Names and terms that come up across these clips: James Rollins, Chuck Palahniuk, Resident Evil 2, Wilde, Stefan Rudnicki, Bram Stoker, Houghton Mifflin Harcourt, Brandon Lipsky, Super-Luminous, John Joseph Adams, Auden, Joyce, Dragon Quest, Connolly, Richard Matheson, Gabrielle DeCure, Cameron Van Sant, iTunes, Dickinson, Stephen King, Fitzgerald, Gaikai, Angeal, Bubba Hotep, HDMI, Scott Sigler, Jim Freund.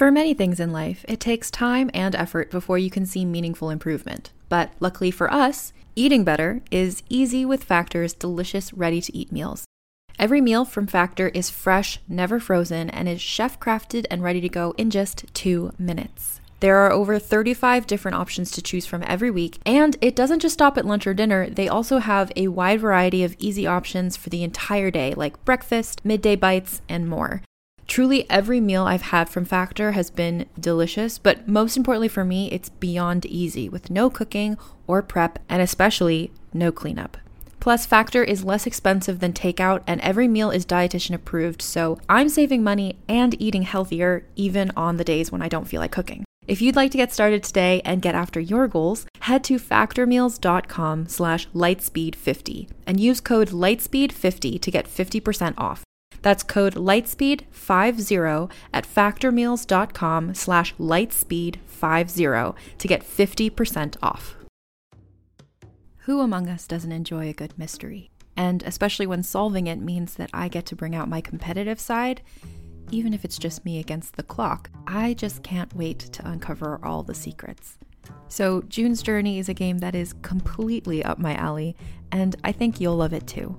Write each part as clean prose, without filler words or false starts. For many things in life, it takes time and effort before you can see meaningful improvement. But luckily for us, eating better is easy with Factor's delicious ready-to-eat meals. Every meal from Factor is fresh, never frozen, and is chef-crafted and ready to go in just 2 minutes. There are over 35 different options to choose from every week, and it doesn't just stop at lunch or dinner. They also have a wide variety of easy options for the entire day, like breakfast, midday bites, and more. Truly, every meal I've had from Factor has been delicious, but most importantly for me, it's beyond easy, with no cooking or prep, and especially no cleanup. Plus, Factor is less expensive than takeout, and every meal is dietitian approved, so I'm saving money and eating healthier, even on the days when I don't feel like cooking. If you'd like to get started today and get after your goals, head to factormeals.com/lightspeed50 and use code lightspeed50 to get 50% off. That's code lightspeed50 at factormeals.com/lightspeed50 to get 50% off. Who among us doesn't enjoy a good mystery? And especially when solving it means that I get to bring out my competitive side, even if it's just me against the clock. I just can't wait to uncover all the secrets. So June's Journey is a game that is completely up my alley, and I think you'll love it too.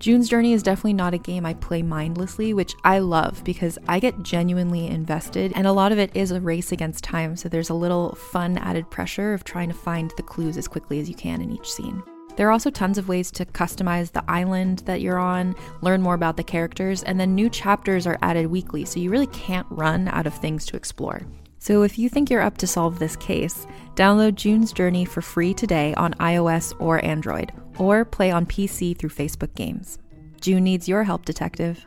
June's Journey is definitely not a game I play mindlessly, which I love because I get genuinely invested, and a lot of it is a race against time, so there's a little fun added pressure of trying to find the clues as quickly as you can in each scene. There are also tons of ways to customize the island that you're on, learn more about the characters, and then new chapters are added weekly, so you really can't run out of things to explore. So if you think you're up to solve this case, download June's Journey for free today on iOS or Android, or play on PC through Facebook Games. June needs your help, detective.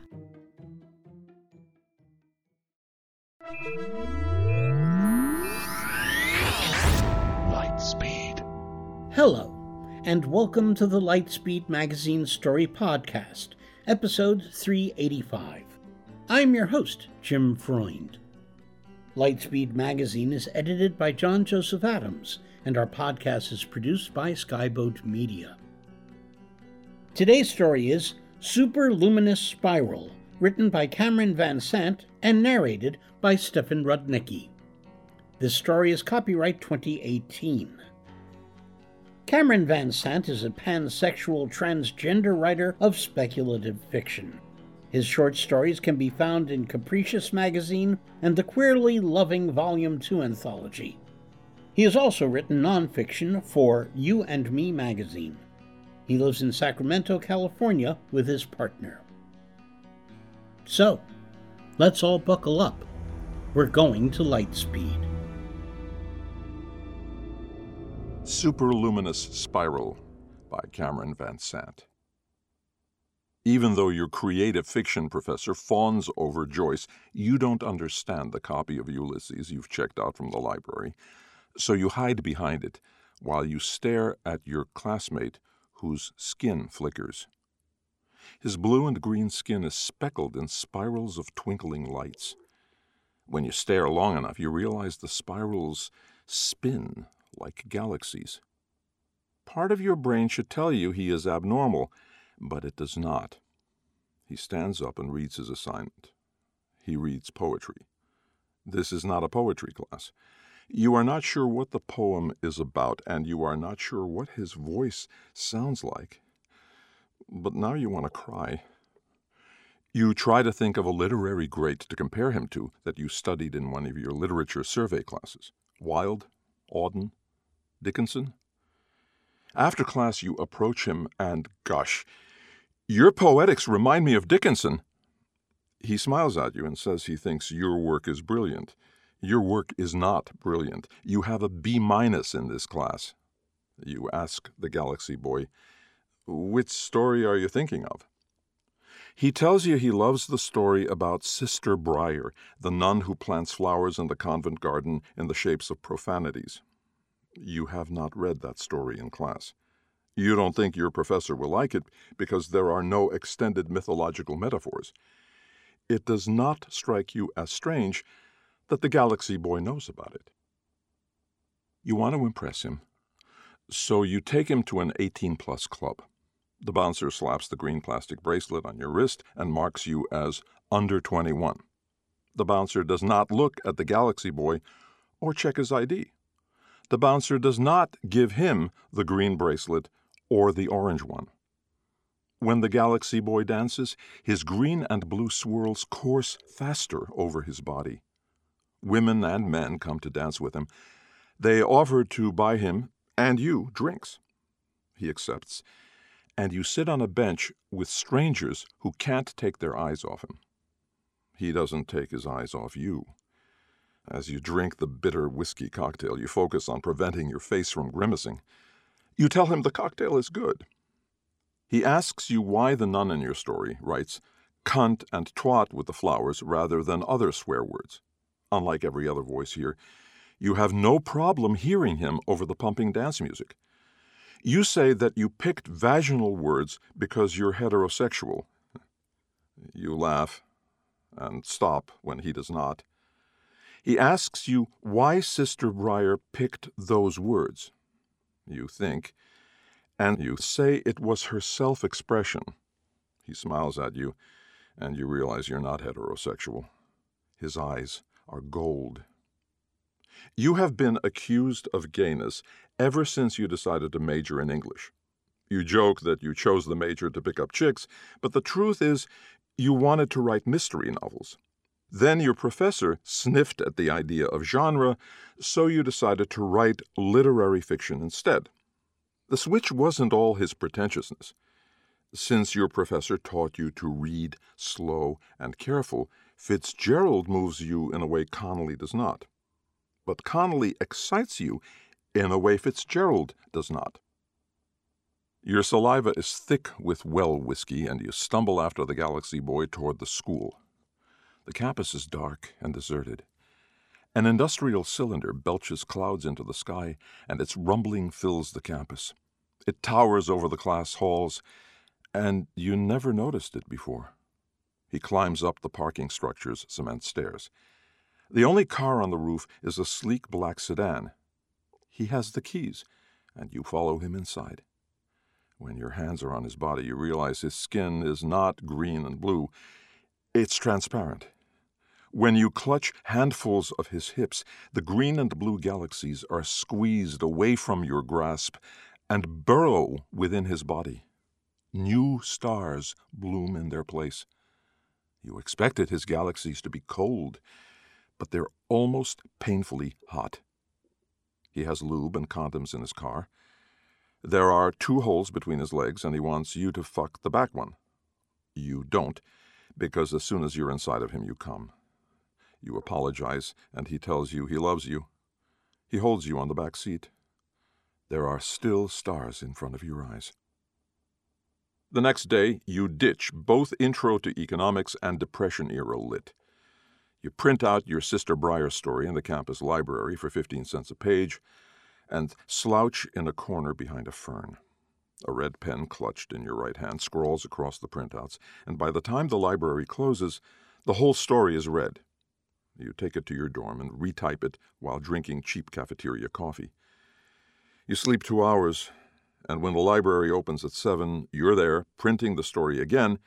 Lightspeed. Hello, and welcome to the Lightspeed Magazine Story Podcast, episode 385. I'm your host, Jim Freund. Lightspeed Magazine is edited by John Joseph Adams, and our podcast is produced by Skyboat Media. Today's story is Superluminous Spiral, written by Cameron Van Sant and narrated by Stefan Rudnicki. This story is copyright 2018. Cameron Van Sant is a pansexual transgender writer of speculative fiction. His short stories can be found in Capricious Magazine and the Queerly Loving Volume 2 anthology. He has also written nonfiction for You and Me magazine. He lives in Sacramento, California with his partner. So, let's all buckle up. We're going to Lightspeed. Superluminous Spiral by Cameron Van Sant. Even though your creative fiction professor fawns over Joyce, you don't understand the copy of Ulysses you've checked out from the library, so you hide behind it while you stare at your classmate whose skin flickers. His blue and green skin is speckled in spirals of twinkling lights. When you stare long enough, you realize the spirals spin like galaxies. Part of your brain should tell you he is abnormal, but it does not. He stands up and reads his assignment. He reads poetry. This is not a poetry class. You are not sure what the poem is about, and you are not sure what his voice sounds like. But now you want to cry. You try to think of a literary great to compare him to that you studied in one of your literature survey classes. Wilde, Auden, Dickinson. After class, you approach him and gush, "Your poetics remind me of Dickinson." He smiles at you and says he thinks your work is brilliant. Your work is not brilliant. You have a B- in this class. You ask the galaxy boy, "Which story are you thinking of?" He tells you he loves the story about Sister Briar, the nun who plants flowers in the convent garden in the shapes of profanities. You have not read that story in class. You don't think your professor will like it because there are no extended mythological metaphors. it does not strike you as strange that the Galaxy Boy knows about it. You want to impress him, so you take him to an 18-plus club. The bouncer slaps the green plastic bracelet on your wrist and marks you as under 21. The bouncer does not look at the Galaxy Boy or check his ID. The bouncer does not give him the green bracelet or the orange one. When the Galaxy Boy dances, his green and blue swirls course faster over his body. Women and men come to dance with him. They offer to buy him and you drinks. He accepts, and you sit on a bench with strangers who can't take their eyes off him. He doesn't take his eyes off you. As you drink the bitter whiskey cocktail, you focus on preventing your face from grimacing. You tell him the cocktail is good. He asks you why the nun in your story writes cunt and twat with the flowers rather than other swear words. Unlike every other voice here, you have no problem hearing him over the pumping dance music. You say that you picked vaginal words because you're heterosexual. You laugh and stop when he does not. He asks you why Sister Briar picked those words. You think, and you say it was her self-expression. He smiles at you, and you realize you're not heterosexual. His eyes are gold. You have been accused of gayness ever since you decided to major in English. You joke that you chose the major to pick up chicks, but the truth is you wanted to write mystery novels. Then your professor sniffed at the idea of genre, so you decided to write literary fiction instead. The switch wasn't all his pretentiousness. Since your professor taught you to read slow and careful, Fitzgerald moves you in a way Connolly does not. But Connolly excites you in a way Fitzgerald does not. Your saliva is thick with well whiskey, and you stumble after the Galaxy Boy toward the school. The campus is dark and deserted. An industrial cylinder belches clouds into the sky, and its rumbling fills the campus. It towers over the class halls, and you never noticed it before. He climbs up the parking structure's cement stairs. The only car on the roof is a sleek black sedan. He has the keys, and you follow him inside. When your hands are on his body, you realize his skin is not green and blue. It's transparent. When you clutch handfuls of his hips, the green and blue galaxies are squeezed away from your grasp and burrow within his body. New stars bloom in their place. You expected his galaxies to be cold, but they're almost painfully hot. He has lube and condoms in his car. There are 2 holes between his legs, and he wants you to fuck the back one. You don't, because as soon as you're inside of him, you come. You apologize, and he tells you he loves you. He holds you on the back seat. There are still stars in front of your eyes. The next day, you ditch both Intro to Economics and Depression-era lit. You print out your Sister Briar story in the campus library for 15 cents a page and slouch in a corner behind a fern. A red pen clutched in your right hand scrawls across the printouts, and by the time the library closes, the whole story is read. You take it to your dorm and retype it while drinking cheap cafeteria coffee. You sleep 2 hours, and when the library opens at 7, you're there, printing the story again,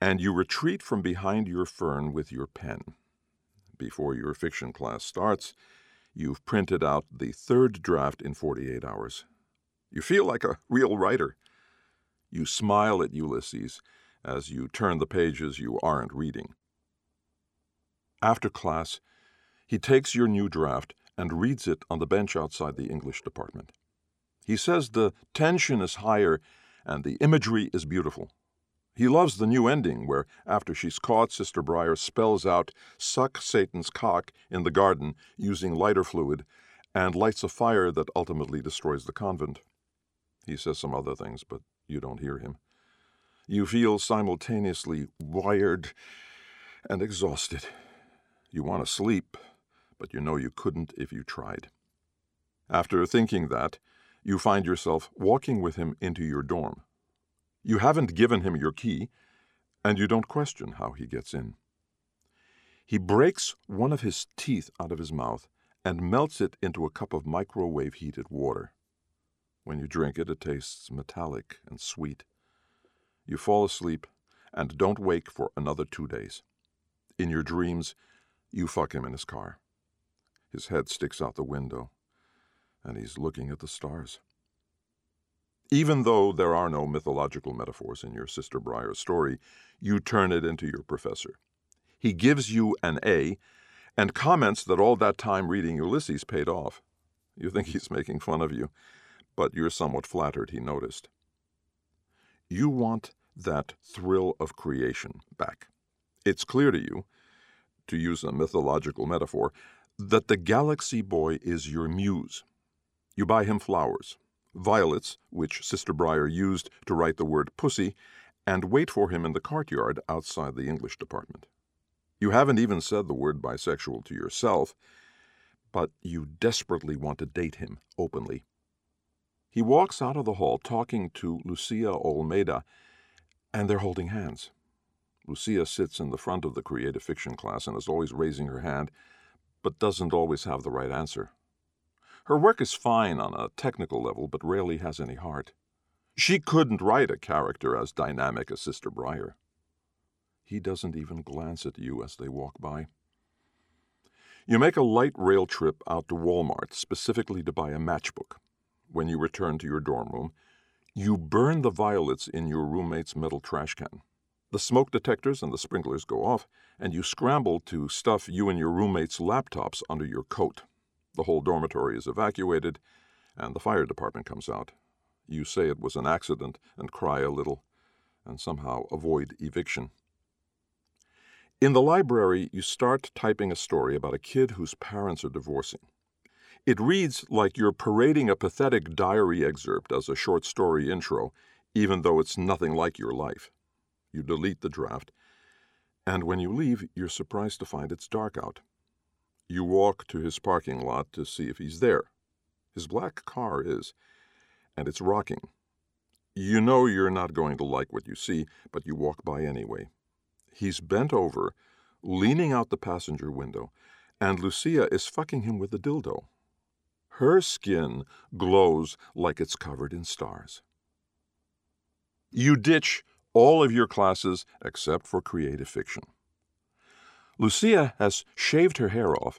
and you retreat from behind your fern with your pen. Before your fiction class starts, you've printed out the 3rd draft in 48 hours. You feel like a real writer. You smile at Ulysses as you turn the pages you aren't reading. After class, he takes your new draft and reads it on the bench outside the English department. He says the tension is higher and the imagery is beautiful. He loves the new ending where, after she's caught, Sister Briar spells out "suck Satan's cock" in the garden using lighter fluid and lights a fire that ultimately destroys the convent. He says some other things, but you don't hear him. You feel simultaneously wired and exhausted. You want to sleep, but you know you couldn't if you tried. After thinking that, you find yourself walking with him into your dorm. You haven't given him your key, and you don't question how he gets in. He breaks one of his teeth out of his mouth and melts it into a cup of microwave-heated water. When you drink it, it tastes metallic and sweet. You fall asleep and don't wake for another 2 days. In your dreams, you fuck him in his car. His head sticks out the window, and he's looking at the stars. Even though there are no mythological metaphors in your Sister Briar's story, you turn it into your professor. He gives you an A and comments that all that time reading Ulysses paid off. You think he's making fun of you, but you're somewhat flattered he noticed. You want that thrill of creation back. It's clear to you, to use a mythological metaphor, that the galaxy boy is your muse. You buy him flowers, violets, which Sister Briar used to write the word pussy, and wait for him in the courtyard outside the English department. You haven't even said the word bisexual to yourself, but you desperately want to date him openly. He walks out of the hall talking to Lucia Olmeda, and they're holding hands. Lucia sits in the front of the creative fiction class and is always raising her hand, but doesn't always have the right answer. Her work is fine on a technical level, but rarely has any heart. She couldn't write a character as dynamic as Sister Briar. He doesn't even glance at you as they walk by. You make a light rail trip out to Walmart, specifically to buy a matchbook. When you return to your dorm room, you burn the violets in your roommate's metal trash can. The smoke detectors and the sprinklers go off, and you scramble to stuff you and your roommate's laptops under your coat. The whole dormitory is evacuated, and the fire department comes out. You say it was an accident and cry a little, and somehow avoid eviction. In the library, you start typing a story about a kid whose parents are divorcing. It reads like you're parading a pathetic diary excerpt as a short story intro, even though it's nothing like your life. You delete the draft, and when you leave, you're surprised to find it's dark out. You walk to his parking lot to see if he's there. His black car is, and it's rocking. You know you're not going to like what you see, but you walk by anyway. He's bent over, leaning out the passenger window, and Lucia is fucking him with a dildo. Her skin glows like it's covered in stars. You ditch all of your classes except for creative fiction. Lucia has shaved her hair off,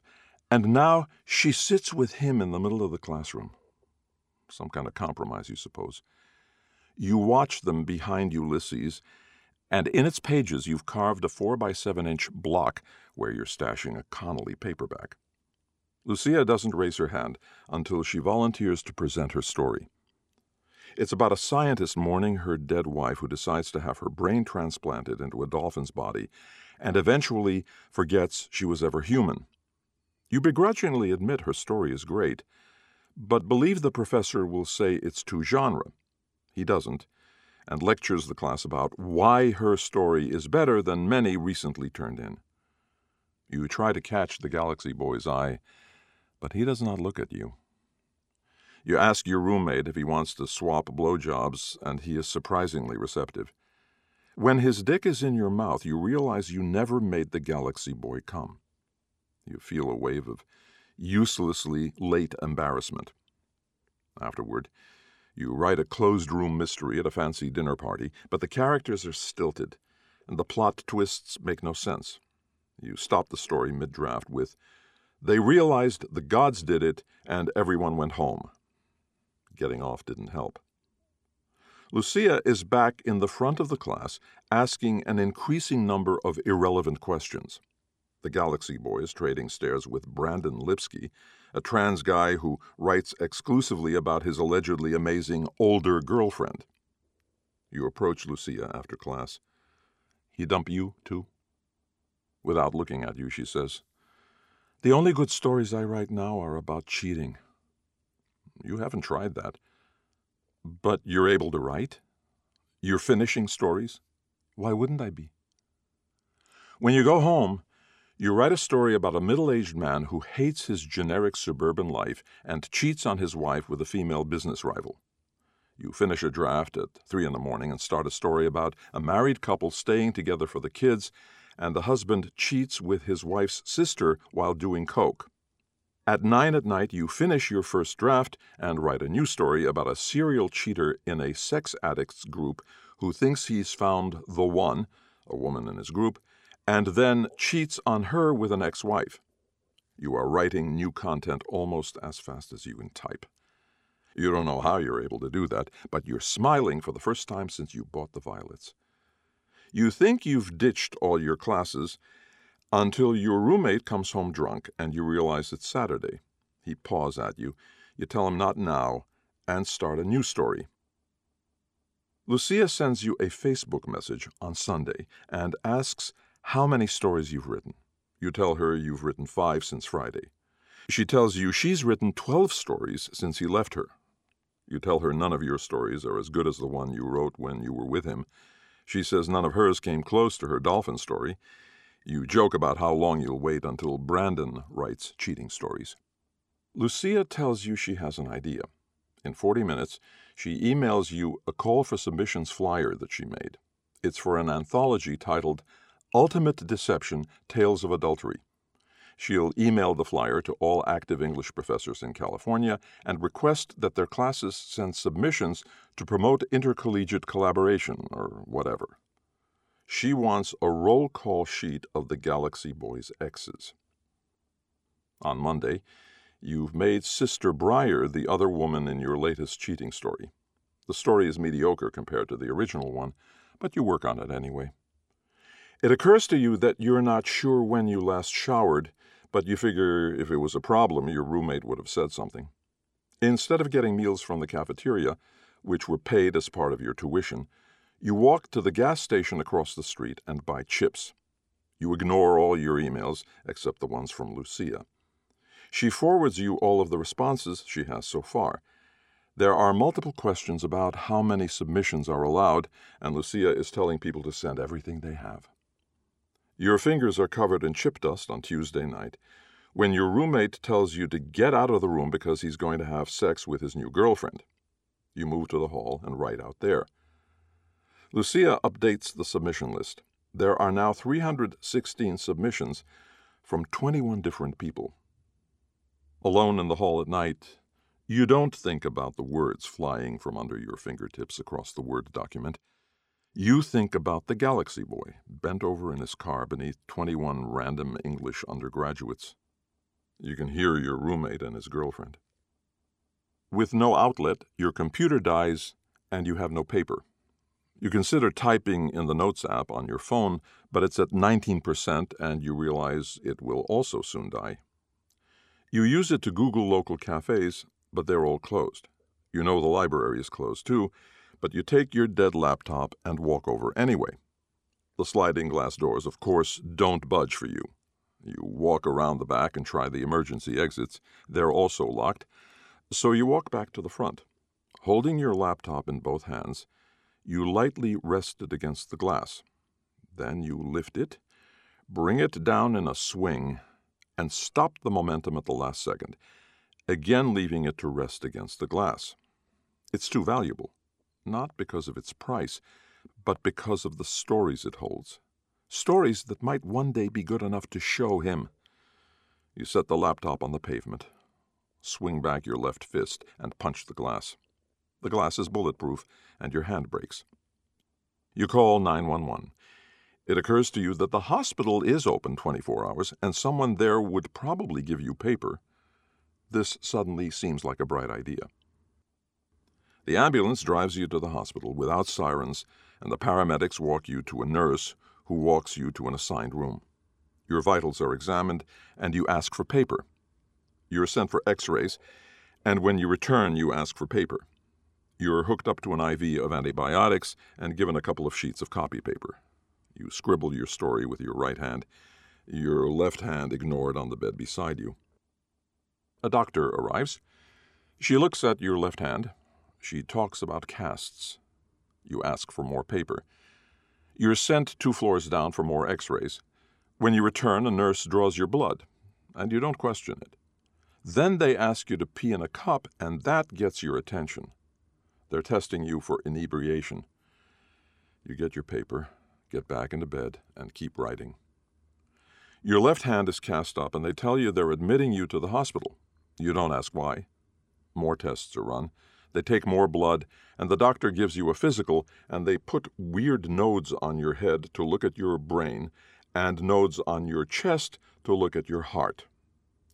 and now she sits with him in the middle of the classroom. Some kind of compromise, you suppose. You watch them behind Ulysses, and in its pages you've carved a 4-by-7-inch block where you're stashing a Connolly paperback. Lucia doesn't raise her hand until she volunteers to present her story. It's about a scientist mourning her dead wife who decides to have her brain transplanted into a dolphin's body and eventually forgets she was ever human. You begrudgingly admit her story is great, but believe the professor will say it's too genre. He doesn't, and lectures the class about why her story is better than many recently turned in. You try to catch the galaxy boy's eye, but he does not look at you. You ask your roommate if he wants to swap blowjobs, and he is surprisingly receptive. When his dick is in your mouth, you realize you never made the galaxy boy come. You feel a wave of uselessly late embarrassment. Afterward, you write a closed-room mystery at a fancy dinner party, but the characters are stilted, and the plot twists make no sense. You stop the story mid-draft with, "They realized the gods did it, and everyone went home." Getting off didn't help. Lucia is back in the front of the class, asking an increasing number of irrelevant questions. The galaxy boy is trading stares with Brandon Lipsky, a trans guy who writes exclusively about his allegedly amazing older girlfriend. You approach Lucia after class. "He dump you, too?" Without looking at you, she says, "The only good stories I write now are about cheating." You haven't tried that. But you're able to write? You're finishing stories? Why wouldn't I be? When you go home, you write a story about a middle-aged man who hates his generic suburban life and cheats on his wife with a female business rival. You finish a draft at 3 in the morning and start a story about a married couple staying together for the kids and the husband cheats with his wife's sister while doing coke. At 9 at night, you finish your first draft and write a new story about a serial cheater in a sex addicts group who thinks he's found the one, a woman in his group, and then cheats on her with an ex-wife. You are writing new content almost as fast as you can type. You don't know how you're able to do that, but you're smiling for the first time since you bought the violets. You think you've ditched all your classes until your roommate comes home drunk and you realize it's Saturday. He paws at you. You tell him not now and start a new story. Lucia sends you a Facebook message on Sunday and asks how many stories you've written. You tell her you've written 5 since Friday. She tells you she's written 12 stories since he left her. You tell her none of your stories are as good as the one you wrote when you were with him. She says none of hers came close to her dolphin story. You joke about how long you'll wait until Brandon writes cheating stories. Lucia tells you she has an idea. In 40 minutes, she emails you a call for submissions flyer that she made. It's for an anthology titled Ultimate Deception, Tales of Adultery. She'll email the flyer to all active English professors in California and request that their classes send submissions to promote intercollegiate collaboration or whatever. She wants a roll call sheet of the Galaxy Boys' exes. On Monday, you've made Sister Briar the other woman in your latest cheating story. The story is mediocre compared to the original one, but you work on it anyway. It occurs to you that you're not sure when you last showered, but you figure if it was a problem, your roommate would have said something. Instead of getting meals from the cafeteria, which were paid as part of your tuition, you walk to the gas station across the street and buy chips. You ignore all your emails except the ones from Lucia. She forwards you all of the responses she has so far. There are multiple questions about how many submissions are allowed, and Lucia is telling people to send everything they have. Your fingers are covered in chip dust on Tuesday night, when your roommate tells you to get out of the room because he's going to have sex with his new girlfriend. You move to the hall and write out there. Lucia updates the submission list. There are now 316 submissions from 21 different people. Alone in the hall at night, you don't think about the words flying from under your fingertips across the Word document. You think about the Galaxy Boy, bent over in his car beneath 21 random English undergraduates. You can hear your roommate and his girlfriend. With no outlet, your computer dies and you have no paper. You consider typing in the Notes app on your phone, but it's at 19% and you realize it will also soon die. You use it to Google local cafes, but they're all closed. You know the library is closed too, but you take your dead laptop and walk over anyway. The sliding glass doors, of course, don't budge for you. You walk around the back and try the emergency exits. They're also locked. So you walk back to the front. Holding your laptop in both hands, you lightly rest it against the glass. Then you lift it, bring it down in a swing, and stop the momentum at the last second, again leaving it to rest against the glass. It's too valuable, not because of its price, but because of the stories it holds, stories that might one day be good enough to show him. You set the laptop on the pavement, swing back your left fist, and punch the glass. The glass is bulletproof, and your hand breaks. You call 911. It occurs to you that the hospital is open 24 hours, and someone there would probably give you paper. This suddenly seems like a bright idea. The ambulance drives you to the hospital without sirens, and the paramedics walk you to a nurse who walks you to an assigned room. Your vitals are examined, and you ask for paper. You're sent for x-rays, and when you return, you ask for paper. You're hooked up to an IV of antibiotics and given a couple of sheets of copy paper. You scribble your story with your right hand, your left hand ignored on the bed beside you. A doctor arrives. She looks at your left hand. She talks about casts. You ask for more paper. You're sent 2 floors down for more x-rays. When you return, a nurse draws your blood, and you don't question it. Then they ask you to pee in a cup, and that gets your attention. They're testing you for inebriation. You get your paper, get back into bed, and keep writing. Your left hand is cast up, and they tell you they're admitting you to the hospital. You don't ask why. More tests are run. They take more blood, and the doctor gives you a physical, and they put weird nodes on your head to look at your brain, and nodes on your chest to look at your heart.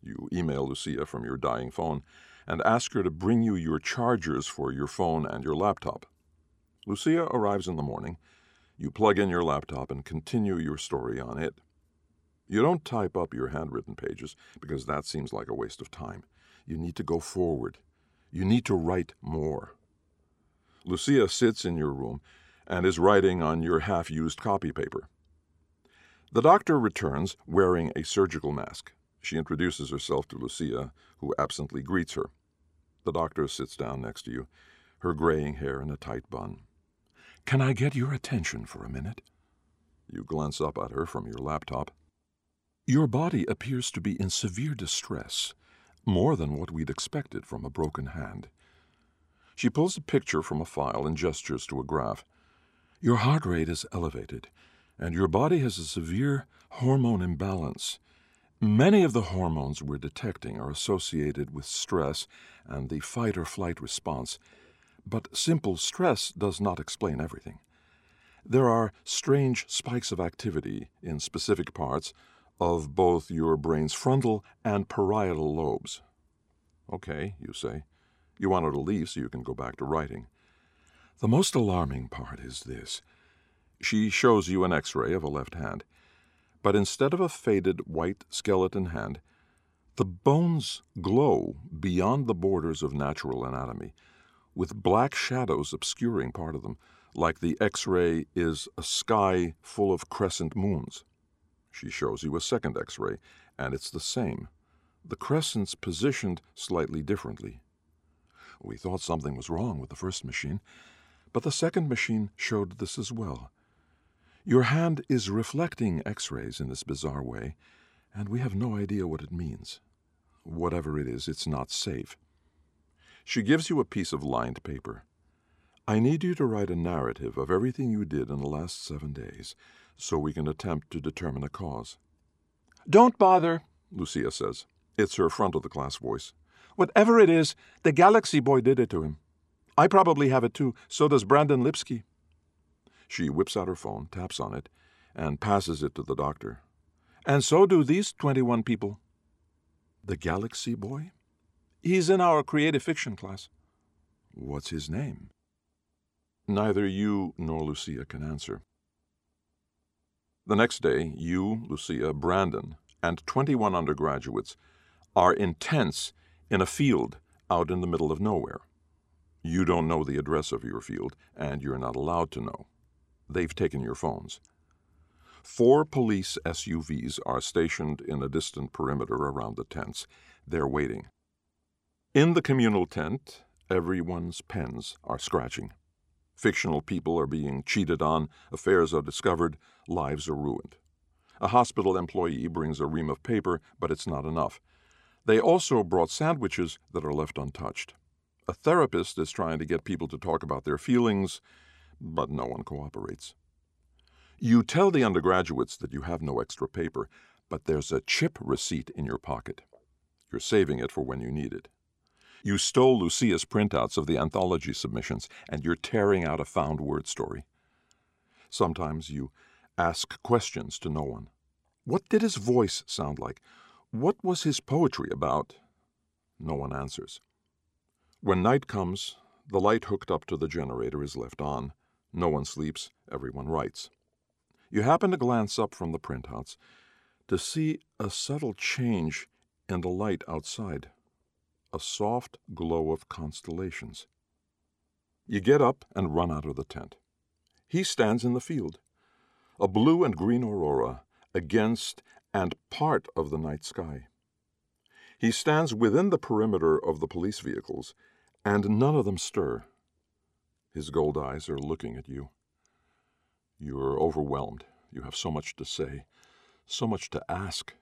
You email Lucia from your dying phone and ask her to bring you your chargers for your phone and your laptop. Lucia arrives in the morning. You plug in your laptop and continue your story on it. You don't type up your handwritten pages because that seems like a waste of time. You need to go forward. You need to write more. Lucia sits in your room and is writing on your half-used copy paper. The doctor returns wearing a surgical mask. She introduces herself to Lucia, who absently greets her. The doctor sits down next to you, her graying hair in a tight bun. "Can I get your attention for a minute?" You glance up at her from your laptop. "Your body appears to be in severe distress, more than what we'd expected from a broken hand." She pulls a picture from a file and gestures to a graph. "Your heart rate is elevated, and your body has a severe hormone imbalance. Many of the hormones we're detecting are associated with stress and the fight-or-flight response, but simple stress does not explain everything. There are strange spikes of activity in specific parts of both your brain's frontal and parietal lobes." "Okay," you say. You want her to leave so you can go back to writing. "The most alarming part is this." She shows you an X-ray of a left hand. But instead of a faded white skeleton hand, the bones glow beyond the borders of natural anatomy, with black shadows obscuring part of them, like the X-ray is a sky full of crescent moons. She shows you a second X-ray, and it's the same. The crescents positioned slightly differently. "We thought something was wrong with the first machine, but the second machine showed this as well. Your hand is reflecting X-rays in this bizarre way, and we have no idea what it means. Whatever it is, it's not safe." She gives you a piece of lined paper. "I need you to write a narrative of everything you did in the last 7 days, so we can attempt to determine a cause." "Don't bother," Lucia says. It's her front-of-the-class voice. "Whatever it is, the Galaxy Boy did it to him. I probably have it too, so does Brandon Lipsky." She whips out her phone, taps on it, and passes it to the doctor. "And so do these 21 people." "The Galaxy Boy?" "He's in our creative fiction class." "What's his name?" Neither you nor Lucia can answer. The next day, you, Lucia, Brandon, and 21 undergraduates are in tents in a field out in the middle of nowhere. You don't know the address of your field, and you're not allowed to know. They've taken your phones. 4 police SUVs are stationed in a distant perimeter around the tents. They're waiting. In the communal tent, everyone's pens are scratching. Fictional people are being cheated on, affairs are discovered, lives are ruined. A hospital employee brings a ream of paper, but it's not enough. They also brought sandwiches that are left untouched. A therapist is trying to get people to talk about their feelings, but no one cooperates. You tell the undergraduates that you have no extra paper, but there's a chip receipt in your pocket. You're saving it for when you need it. You stole Lucia's printouts of the anthology submissions, and you're tearing out a found word story. Sometimes you ask questions to no one. What did his voice sound like? What was his poetry about? No one answers. When night comes, the light hooked up to the generator is left on. No one sleeps, everyone writes. You happen to glance up from the printouts to see a subtle change in the light outside, a soft glow of constellations. You get up and run out of the tent. He stands in the field, a blue and green aurora against and part of the night sky. He stands within the perimeter of the police vehicles, and none of them stir. His gold eyes are looking at you. You're overwhelmed. You have so much to say, so much to ask.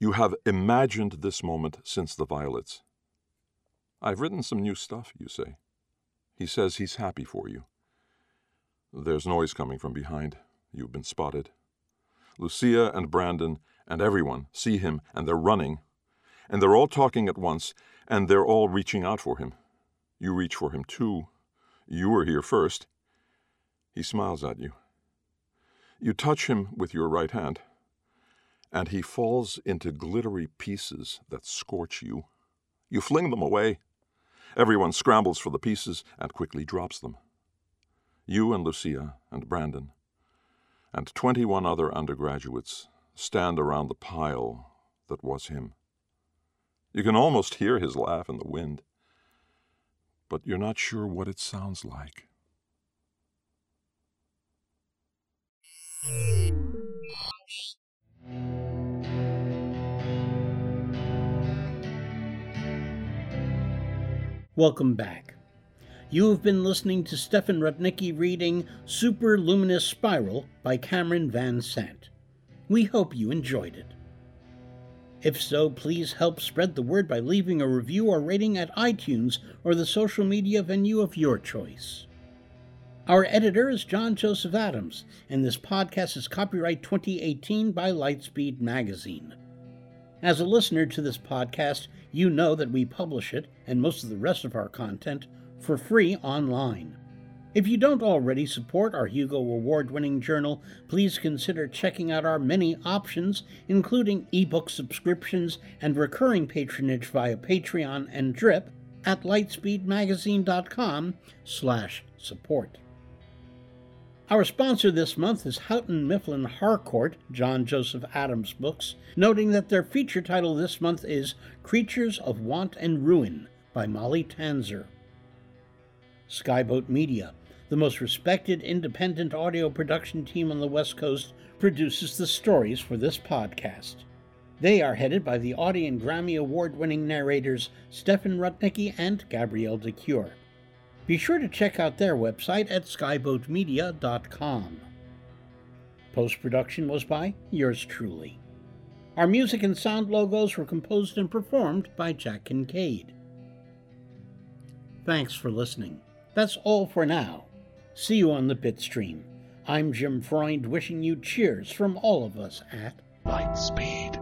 You have imagined this moment since the violets. "I've written some new stuff," you say. He says he's happy for you. There's noise coming from behind. You've been spotted. Lucia and Brandon and everyone see him, and they're running, and they're all talking at once, and they're all reaching out for him. You reach for him too. You were here first. He smiles at you. You touch him with your right hand, and he falls into glittery pieces that scorch you. You fling them away. Everyone scrambles for the pieces and quickly drops them. You and Lucia and Brandon and 21 other undergraduates stand around the pile that was him. You can almost hear his laugh in the wind, but you're not sure what it sounds like. Welcome back. You have been listening to Stefan Rudnicki reading Super Luminous Spiral by Cameron Van Sant. We hope you enjoyed it. If so, please help spread the word by leaving a review or rating at iTunes or the social media venue of your choice. Our editor is John Joseph Adams, and this podcast is copyright 2018 by Lightspeed Magazine. As a listener to this podcast, you know that we publish it, and most of the rest of our content, for free online. If you don't already support our Hugo Award-winning journal, please consider checking out our many options, including ebook subscriptions and recurring patronage via Patreon and Drip at lightspeedmagazine.com/support. Our sponsor this month is Houghton Mifflin Harcourt, John Joseph Adams Books, noting that their feature title this month is Creatures of Want and Ruin by Molly Tanzer. Skyboat Media, the most respected independent audio production team on the West Coast, produces the stories for this podcast. They are headed by the Audie and Grammy Award-winning narrators Stefan Rudnicki and Gabrielle DeCure. Be sure to check out their website at skyboatmedia.com. Post-production was by yours truly. Our music and sound logos were composed and performed by Jack Kincaid. Thanks for listening. That's all for now. See you on the Bitstream. I'm Jim Freund, wishing you cheers from all of us at Lightspeed.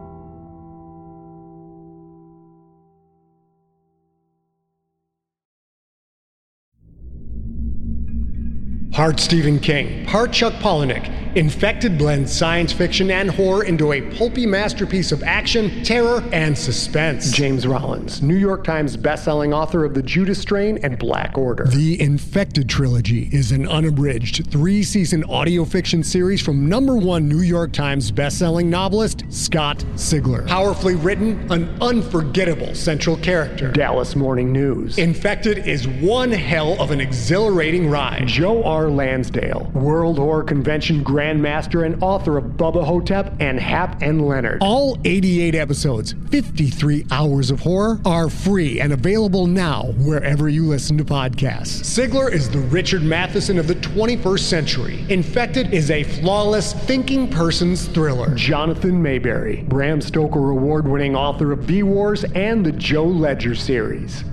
Part Stephen King, part Chuck Palahniuk, Infected blends science fiction and horror into a pulpy masterpiece of action, terror, and suspense. James Rollins, New York Times bestselling author of The Judas Strain and Black Order. The Infected Trilogy is an unabridged three-season audio fiction series from #1 New York Times bestselling novelist Scott Sigler. Powerfully written, an unforgettable central character. Dallas Morning News. Infected is one hell of an exhilarating ride. Joe R. Lansdale, World Horror Convention grandmaster and author of Bubba Hotep and Hap and Leonard. All 88 episodes, 53 hours of horror, are free and available now wherever you listen to podcasts. Sigler is the Richard Matheson of the 21st century. Infected is a flawless thinking person's thriller. Jonathan Mayberry, Bram Stoker award-winning author of V-Wars and the Joe Ledger series.